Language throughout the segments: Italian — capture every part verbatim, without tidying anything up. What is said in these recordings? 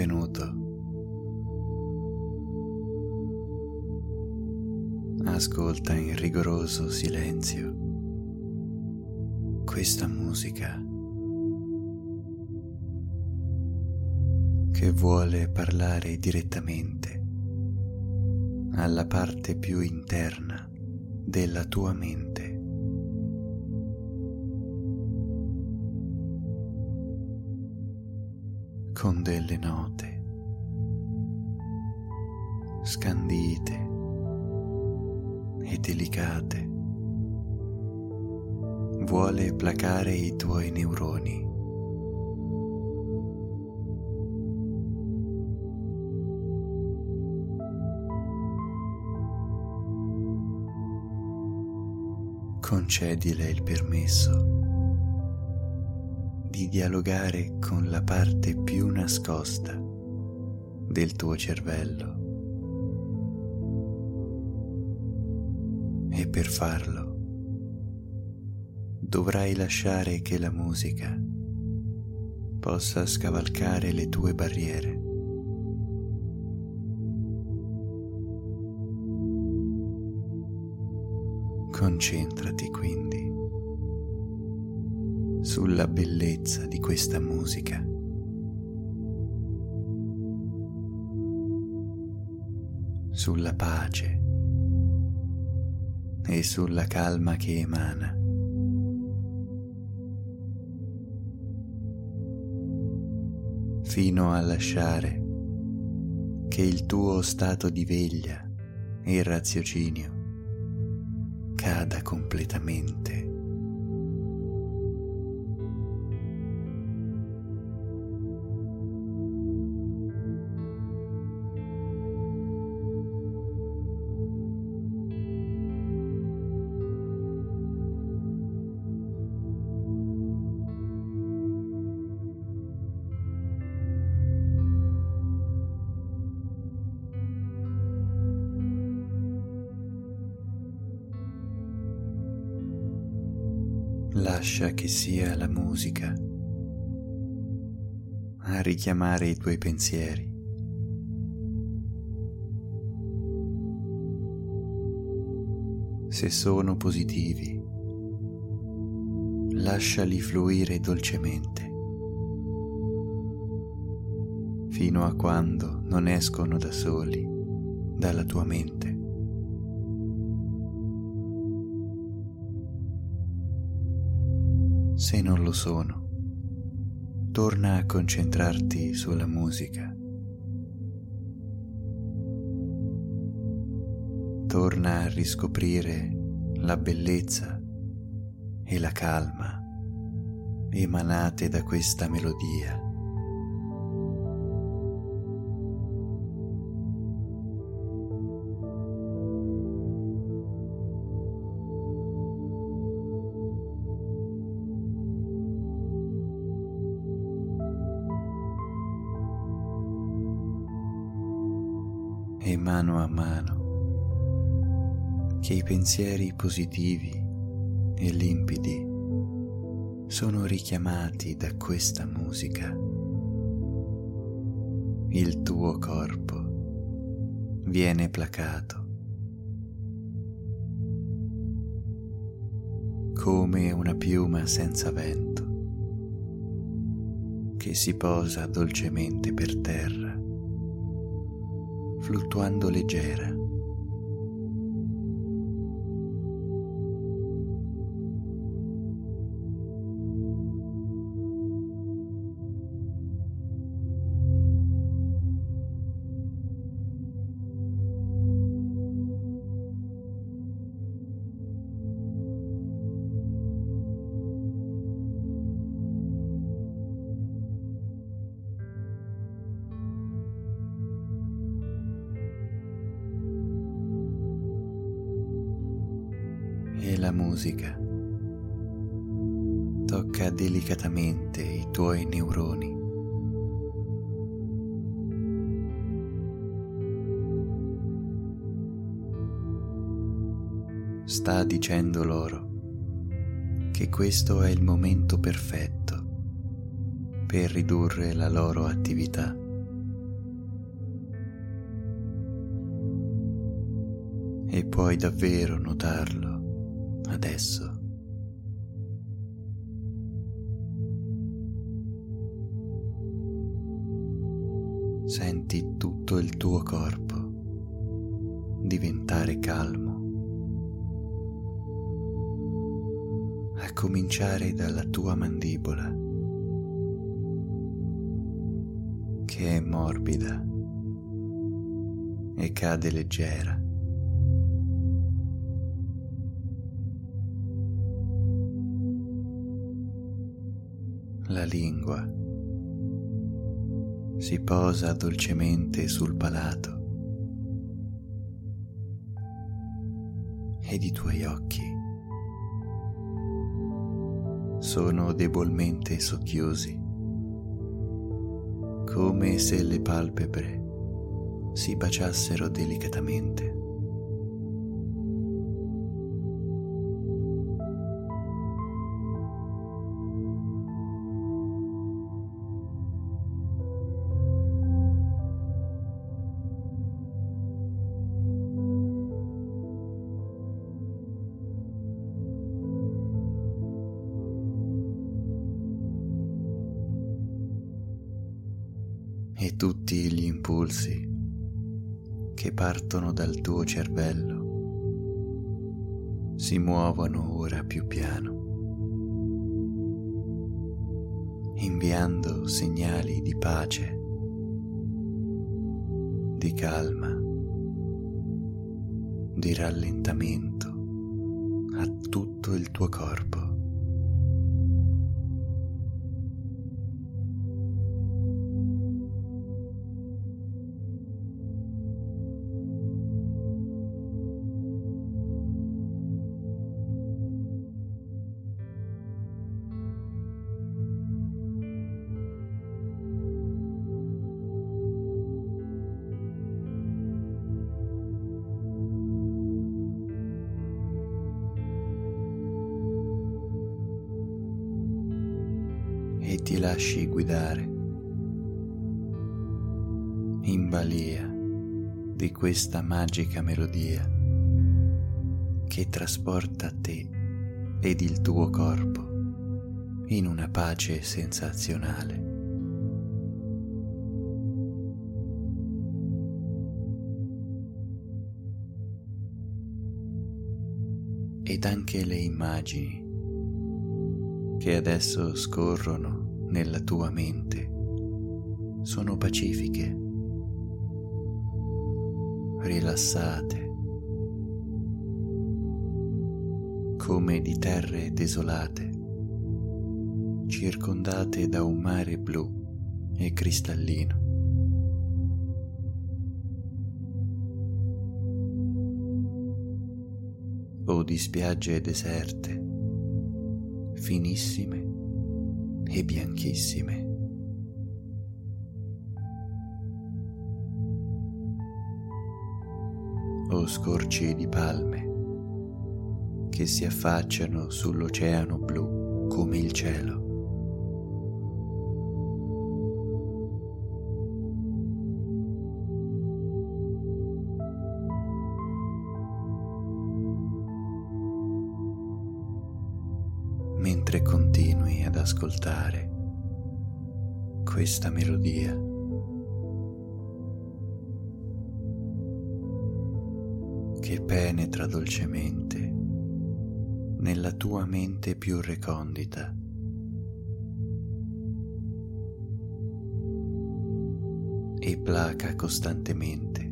benvenuto. Ascolta in rigoroso silenzio questa musica che vuole parlare direttamente alla parte più interna della tua mente. Con delle note scandite e delicate vuole placare i tuoi neuroni. Concedile il permesso di dialogare con la parte più nascosta del tuo cervello, e per farlo dovrai lasciare che la musica possa scavalcare le tue barriere. Concentrati quindi sulla bellezza di questa musica. Sulla pace e sulla calma che emana. Fino a lasciare che il tuo stato di veglia e raziocinio cada completamente. Lascia che sia la musica a richiamare i tuoi pensieri. Se sono positivi, lasciali fluire dolcemente, fino a quando non escono da soli dalla tua mente. Se non lo sono, torna a concentrarti sulla musica. Torna a riscoprire la bellezza e la calma emanate da questa melodia. E mano a mano che i pensieri positivi e limpidi sono richiamati da questa musica, il tuo corpo viene placato come una piuma senza vento che si posa dolcemente per terra, fluttuando leggera. E la musica tocca delicatamente i tuoi neuroni. Sta dicendo loro che questo è il momento perfetto per ridurre la loro attività e puoi davvero notarlo adesso. Senti tutto il tuo corpo diventare calmo, a cominciare dalla tua mandibola, che è morbida e cade leggera. La lingua si posa dolcemente sul palato ed i tuoi occhi sono debolmente socchiusi, come se le palpebre si baciassero delicatamente. E tutti gli impulsi che partono dal tuo cervello si muovono ora più piano, inviando segnali di pace, di calma, di rallentamento a tutto il tuo corpo. E ti lasci guidare in balia di questa magica melodia che trasporta te ed il tuo corpo in una pace sensazionale. Ed anche le immagini che adesso scorrono nella tua mente sono pacifiche, rilassate, come di terre desolate, circondate da un mare blu e cristallino. O di spiagge deserte, finissime e bianchissime. O scorci di palme che si affacciano sull'oceano blu come il cielo. Mentre continui ad ascoltare questa melodia, che penetra dolcemente nella tua mente più recondita, e placa costantemente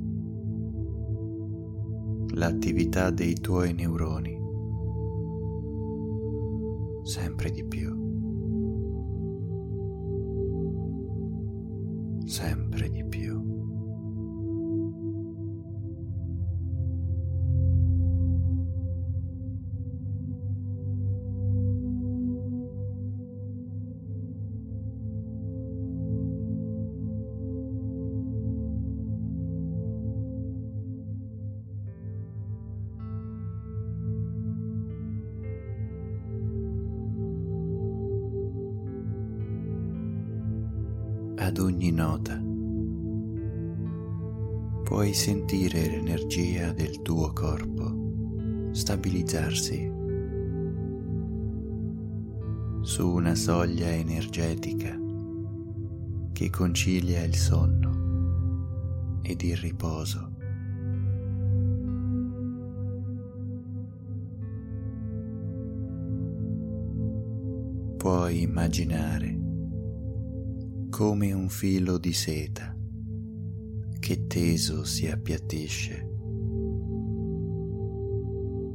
l'attività dei tuoi neuroni sempre di più, sempre di più. Ad ogni nota puoi sentire l'energia del tuo corpo stabilizzarsi su una soglia energetica che concilia il sonno ed il riposo. Puoi immaginare come un filo di seta che teso si appiattisce,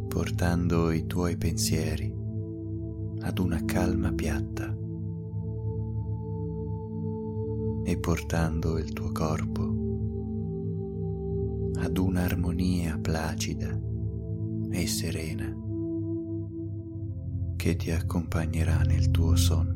portando i tuoi pensieri ad una calma piatta e portando il tuo corpo ad un'armonia placida e serena che ti accompagnerà nel tuo sonno.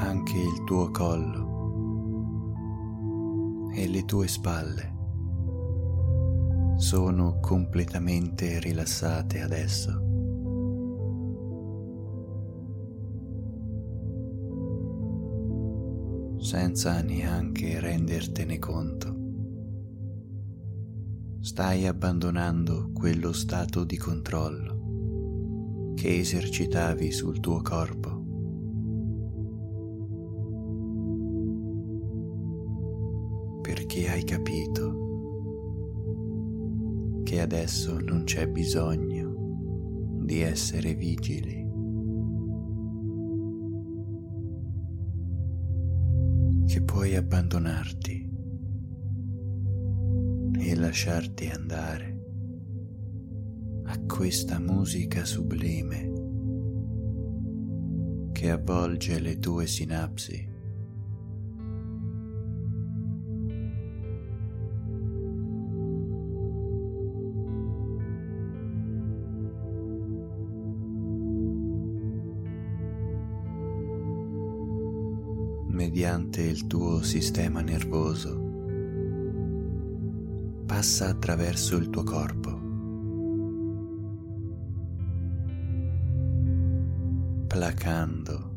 Anche il tuo collo e le tue spalle sono completamente rilassate adesso. Senza neanche rendertene conto, stai abbandonando quello stato di controllo che esercitavi sul tuo corpo. Perché hai capito che adesso non c'è bisogno di essere vigili, che puoi abbandonarti e lasciarti andare a questa musica sublime che avvolge le tue sinapsi. Mediante il tuo sistema nervoso passa attraverso il tuo corpo, placando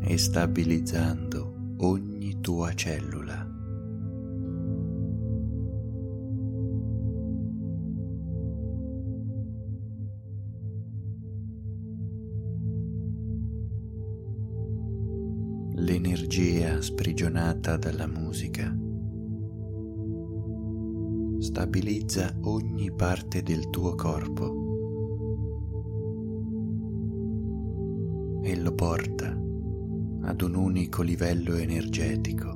e stabilizzando ogni tua cellula. L'energia sprigionata dalla musica stabilizza ogni parte del tuo corpo e lo porta ad un unico livello energetico,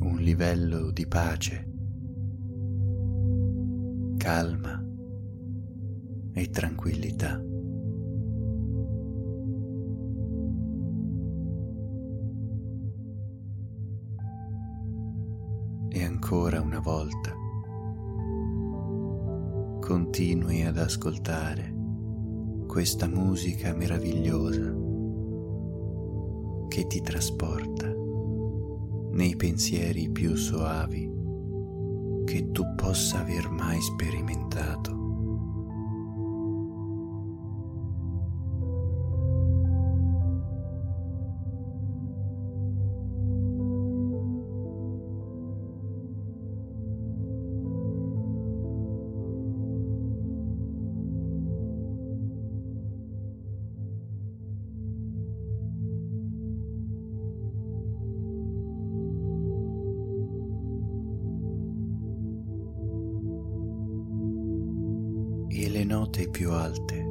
un livello di pace, calma e tranquillità. Ancora una volta continui ad ascoltare questa musica meravigliosa che ti trasporta nei pensieri più soavi che tu possa aver mai sperimentato. E le note più alte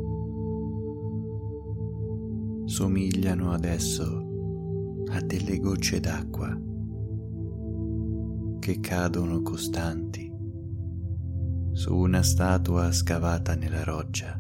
somigliano adesso a delle gocce d'acqua che cadono costanti su una statua scavata nella roccia.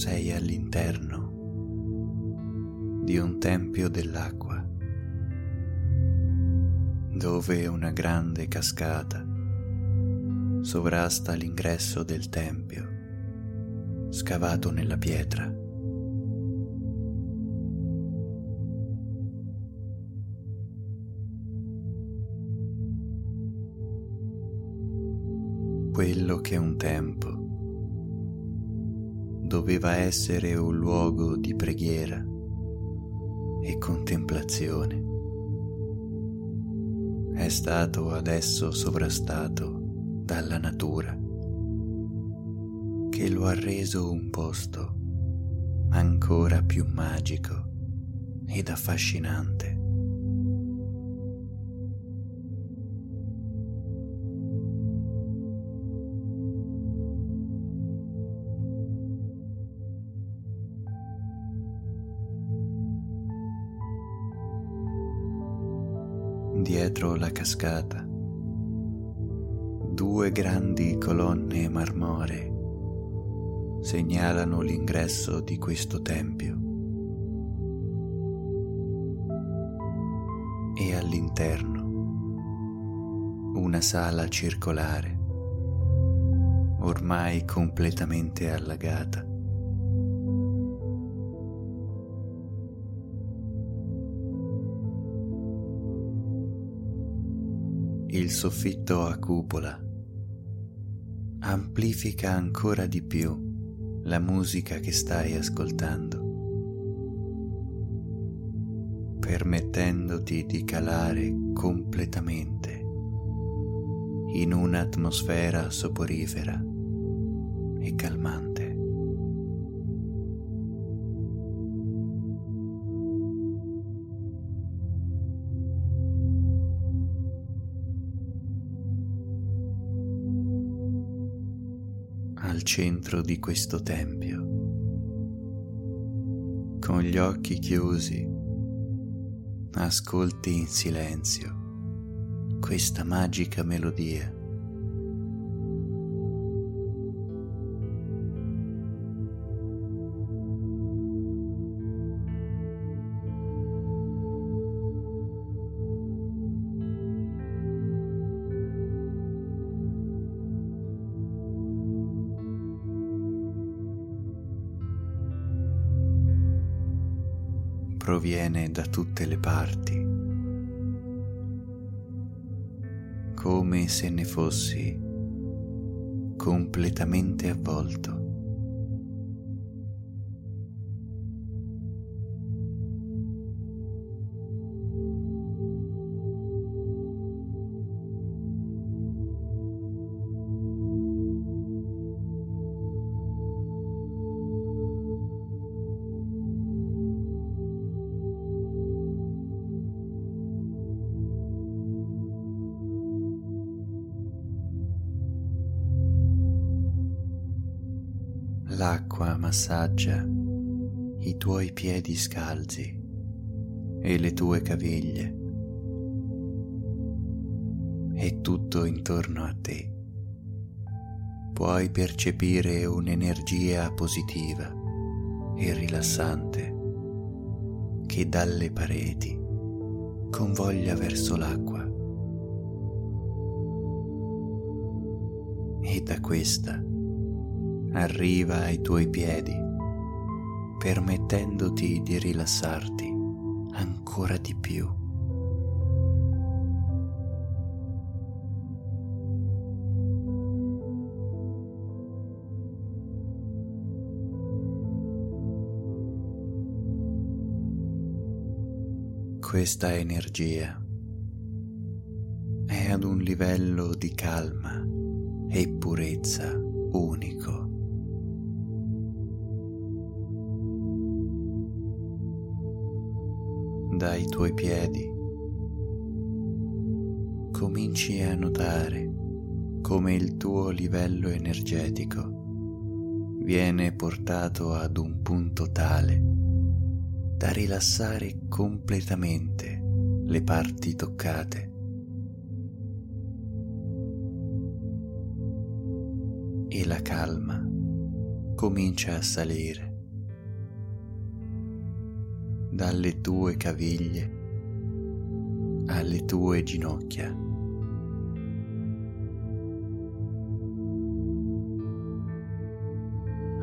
sei all'interno di un tempio dell'acqua, dove una grande cascata sovrasta l'ingresso del tempio, scavato nella pietra. Quello che un tempo doveva essere un luogo di preghiera e contemplazione è stato adesso sovrastato dalla natura, che lo ha reso un posto ancora più magico ed affascinante. Dietro la cascata, due grandi colonne marmoree segnalano l'ingresso di questo tempio, e all'interno una sala circolare, ormai completamente allagata. Il soffitto a cupola amplifica ancora di più la musica che stai ascoltando, permettendoti di calare completamente in un'atmosfera soporifera e calmante. Al centro di questo tempio, con gli occhi chiusi, ascolti in silenzio questa magica melodia. Proviene da tutte le parti, come se ne fossi completamente avvolto. L'acqua massaggia i tuoi piedi scalzi e le tue caviglie, e tutto intorno a te puoi percepire un'energia positiva e rilassante che dalle pareti convoglia verso l'acqua, e da questa arriva ai tuoi piedi, permettendoti di rilassarti ancora di più. Questa energia è ad un livello di calma e purezza unico. Dai tuoi piedi cominci a notare come il tuo livello energetico viene portato ad un punto tale da rilassare completamente le parti toccate, e la calma comincia a salire dalle tue caviglie alle tue ginocchia.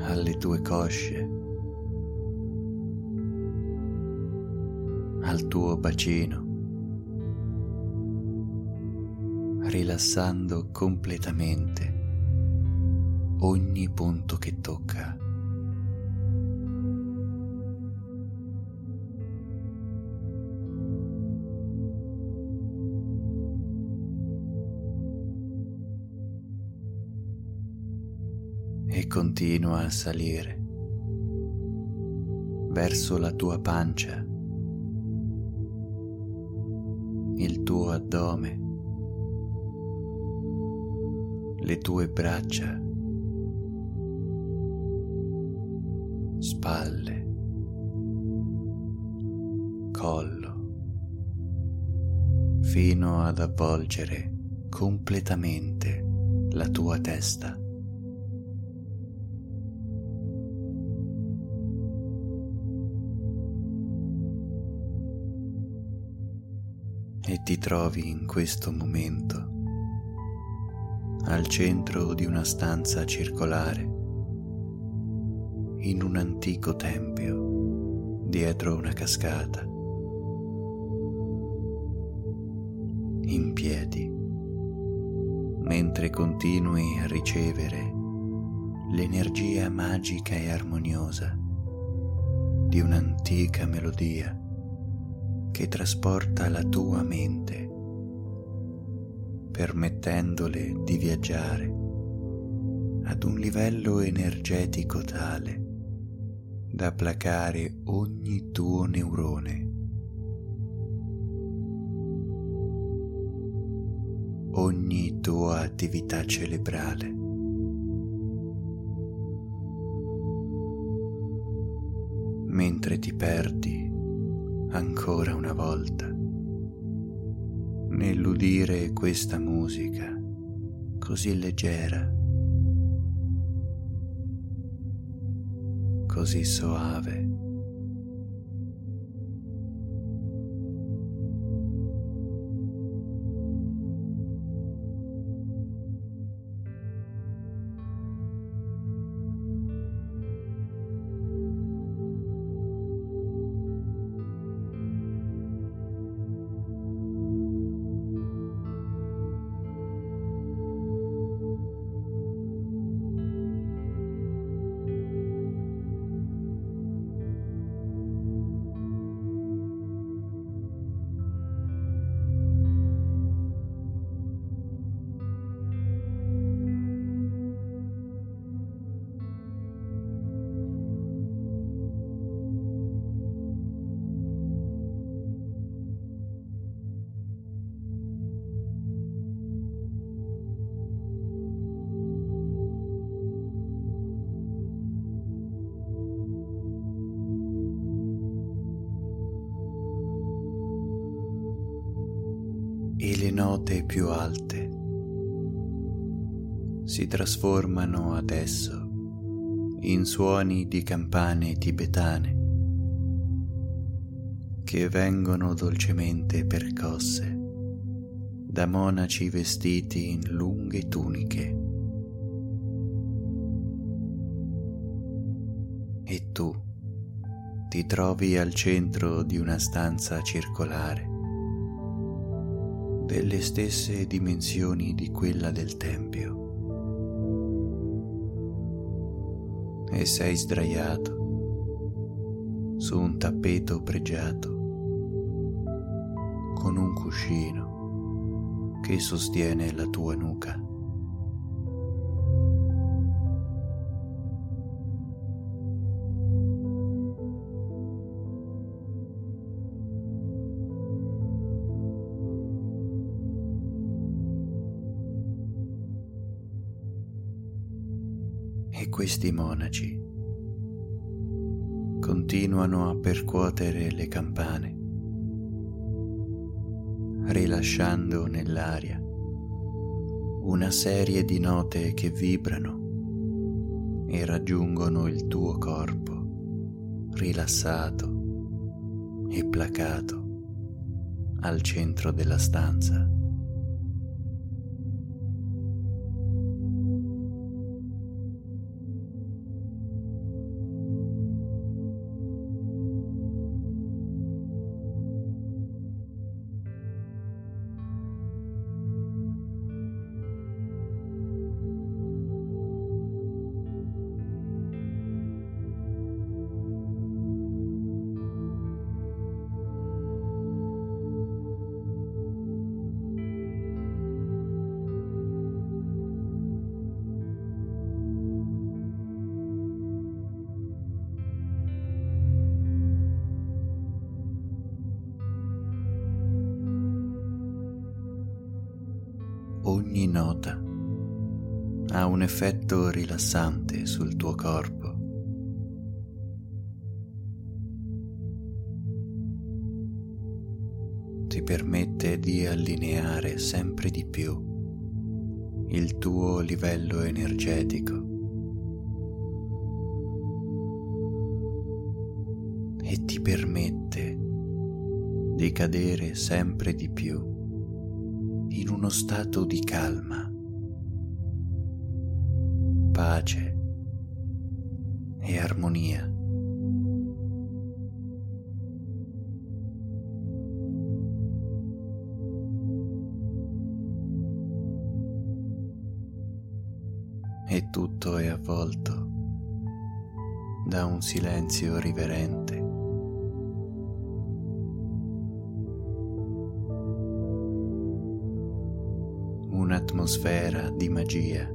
Alle tue cosce, al tuo bacino, rilassando completamente ogni punto che tocca. E continua a salire verso la tua pancia, il tuo addome, le tue braccia, spalle, collo, fino ad avvolgere completamente la tua testa. E ti trovi in questo momento al centro di una stanza circolare, in un antico tempio dietro una cascata, in piedi, mentre continui a ricevere l'energia magica e armoniosa di un'antica melodia che trasporta la tua mente, permettendole di viaggiare ad un livello energetico tale da placare ogni tuo neurone, ogni tua attività cerebrale. Mentre ti perdi ancora una volta nell'udire questa musica così leggera, così soave. E le note più alte si trasformano adesso in suoni di campane tibetane che vengono dolcemente percosse da monaci vestiti in lunghe tuniche. E tu ti trovi al centro di una stanza circolare delle stesse dimensioni di quella del tempio, e sei sdraiato su un tappeto pregiato con un cuscino che sostiene la tua nuca. Questi monaci continuano a percuotere le campane, rilasciando nell'aria una serie di note che vibrano e raggiungono il tuo corpo rilassato e placato al centro della stanza. Ogni nota ha un effetto rilassante sul tuo corpo. Ti permette di allineare sempre di più il tuo livello energetico e ti permette di cadere sempre di più in uno stato di calma, pace e armonia. E tutto è avvolto da un silenzio riverente. Un'atmosfera di magia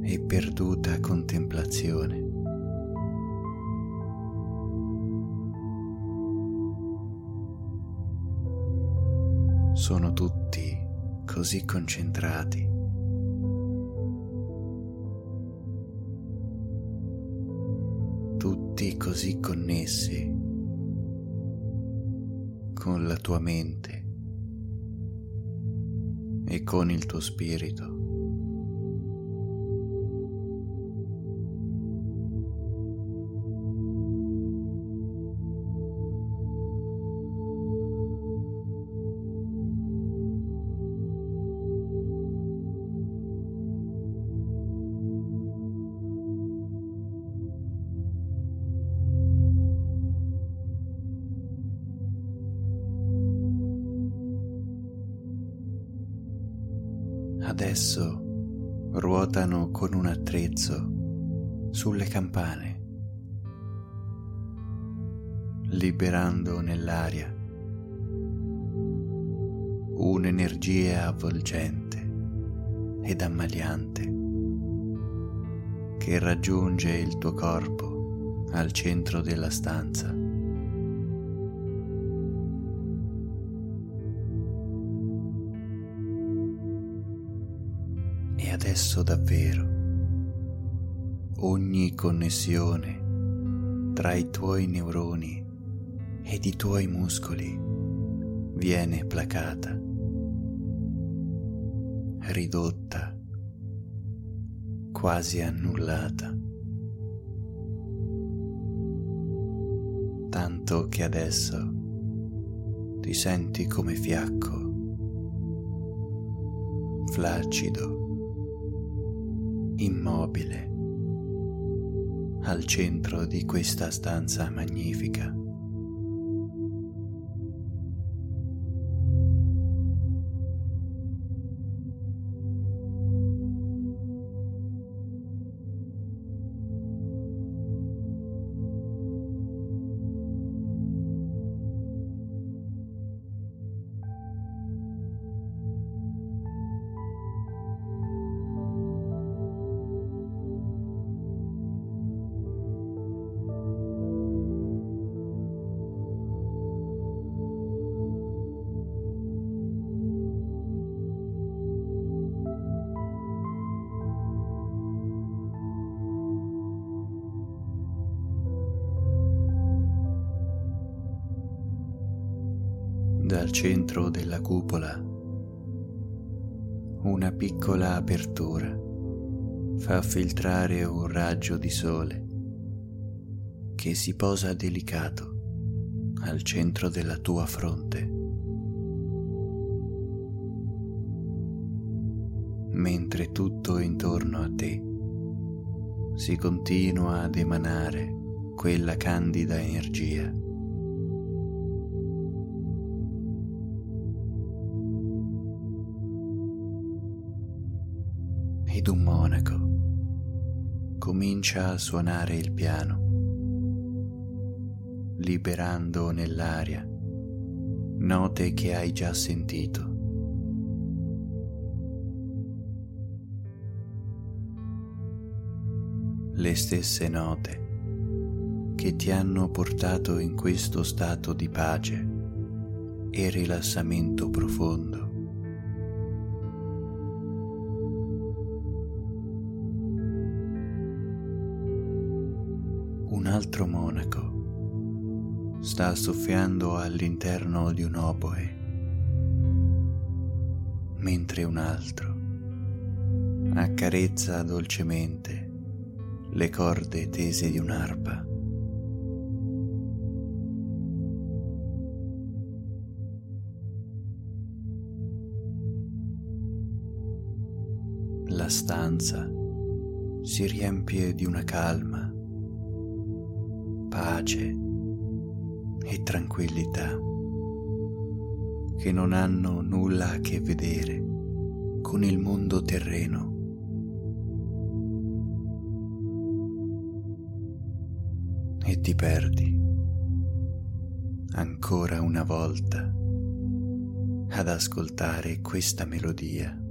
e perduta contemplazione. Sono tutti così concentrati. Tutti così connessi con la tua mente e con il tuo spirito. Adesso ruotano con un attrezzo sulle campane, liberando nell'aria un'energia avvolgente ed ammaliante che raggiunge il tuo corpo al centro della stanza. Adesso davvero ogni connessione tra i tuoi neuroni ed i tuoi muscoli viene placata, ridotta, quasi annullata, tanto che adesso ti senti come fiacco, flaccido, immobile, al centro di questa stanza magnifica. Dal centro della cupola una piccola apertura fa filtrare un raggio di sole che si posa delicato al centro della tua fronte, mentre tutto intorno a te si continua ad emanare quella candida energia. Ed un monaco comincia a suonare il piano, liberando nell'aria note che hai già sentito. Le stesse note che ti hanno portato in questo stato di pace e rilassamento profondo. Un altro monaco sta soffiando all'interno di un oboe, mentre un altro accarezza dolcemente le corde tese di un'arpa. La stanza si riempie di una calma, pace e tranquillità che non hanno nulla a che vedere con il mondo terreno. E ti perdi, ancora una volta, ad ascoltare questa melodia.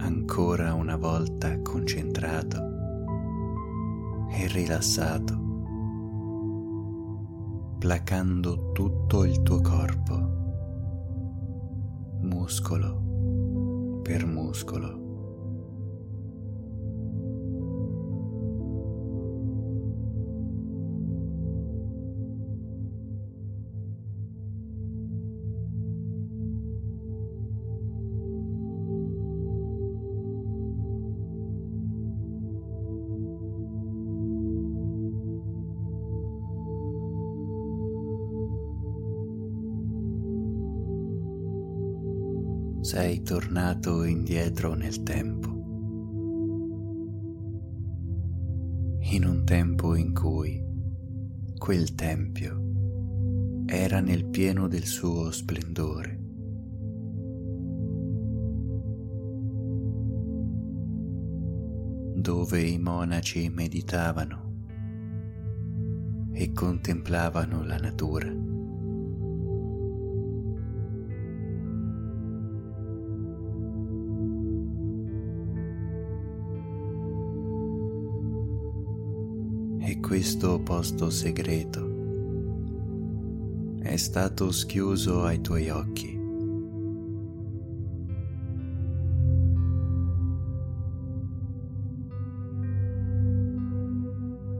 Ancora una volta concentrato e rilassato, placando tutto il tuo corpo, muscolo per muscolo. Sei tornato indietro nel tempo, in un tempo in cui quel tempio era nel pieno del suo splendore. Dove i monaci meditavano e contemplavano la natura. Questo posto segreto è stato schiuso ai tuoi occhi.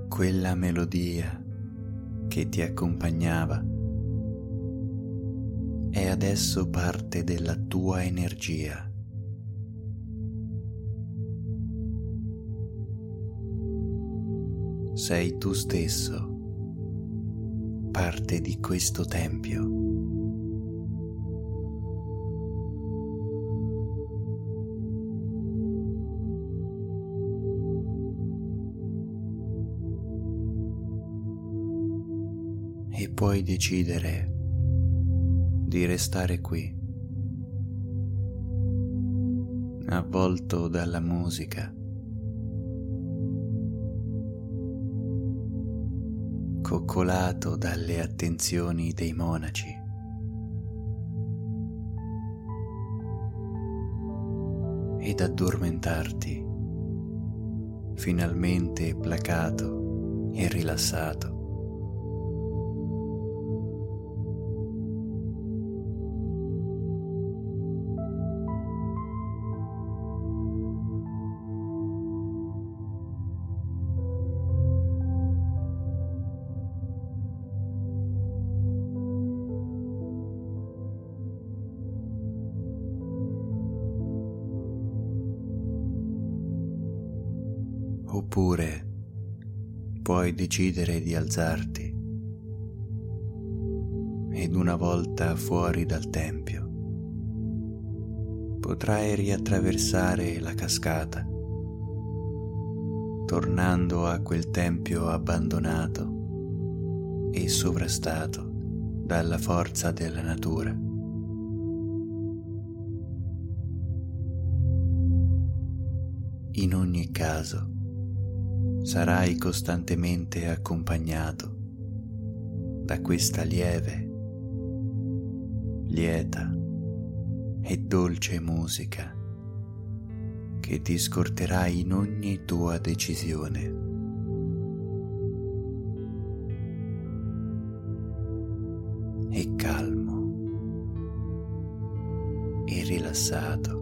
Quella melodia che ti accompagnava è adesso parte della tua energia. Sei tu stesso, parte di questo tempio. E puoi decidere di restare qui, avvolto dalla musica, coccolato dalle attenzioni dei monaci, ed addormentarti, finalmente placato e rilassato. oppure puoi decidere di alzarti ed una volta fuori dal tempio potrai riattraversare la cascata, tornando a quel tempio abbandonato e sovrastato dalla forza della natura. In ogni caso, sarai costantemente accompagnato da questa lieve, lieta e dolce musica che ti scorterà in ogni tua decisione. E calmo e rilassato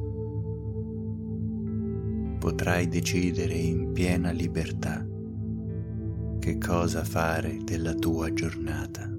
potrai decidere in piena libertà che cosa fare della tua giornata.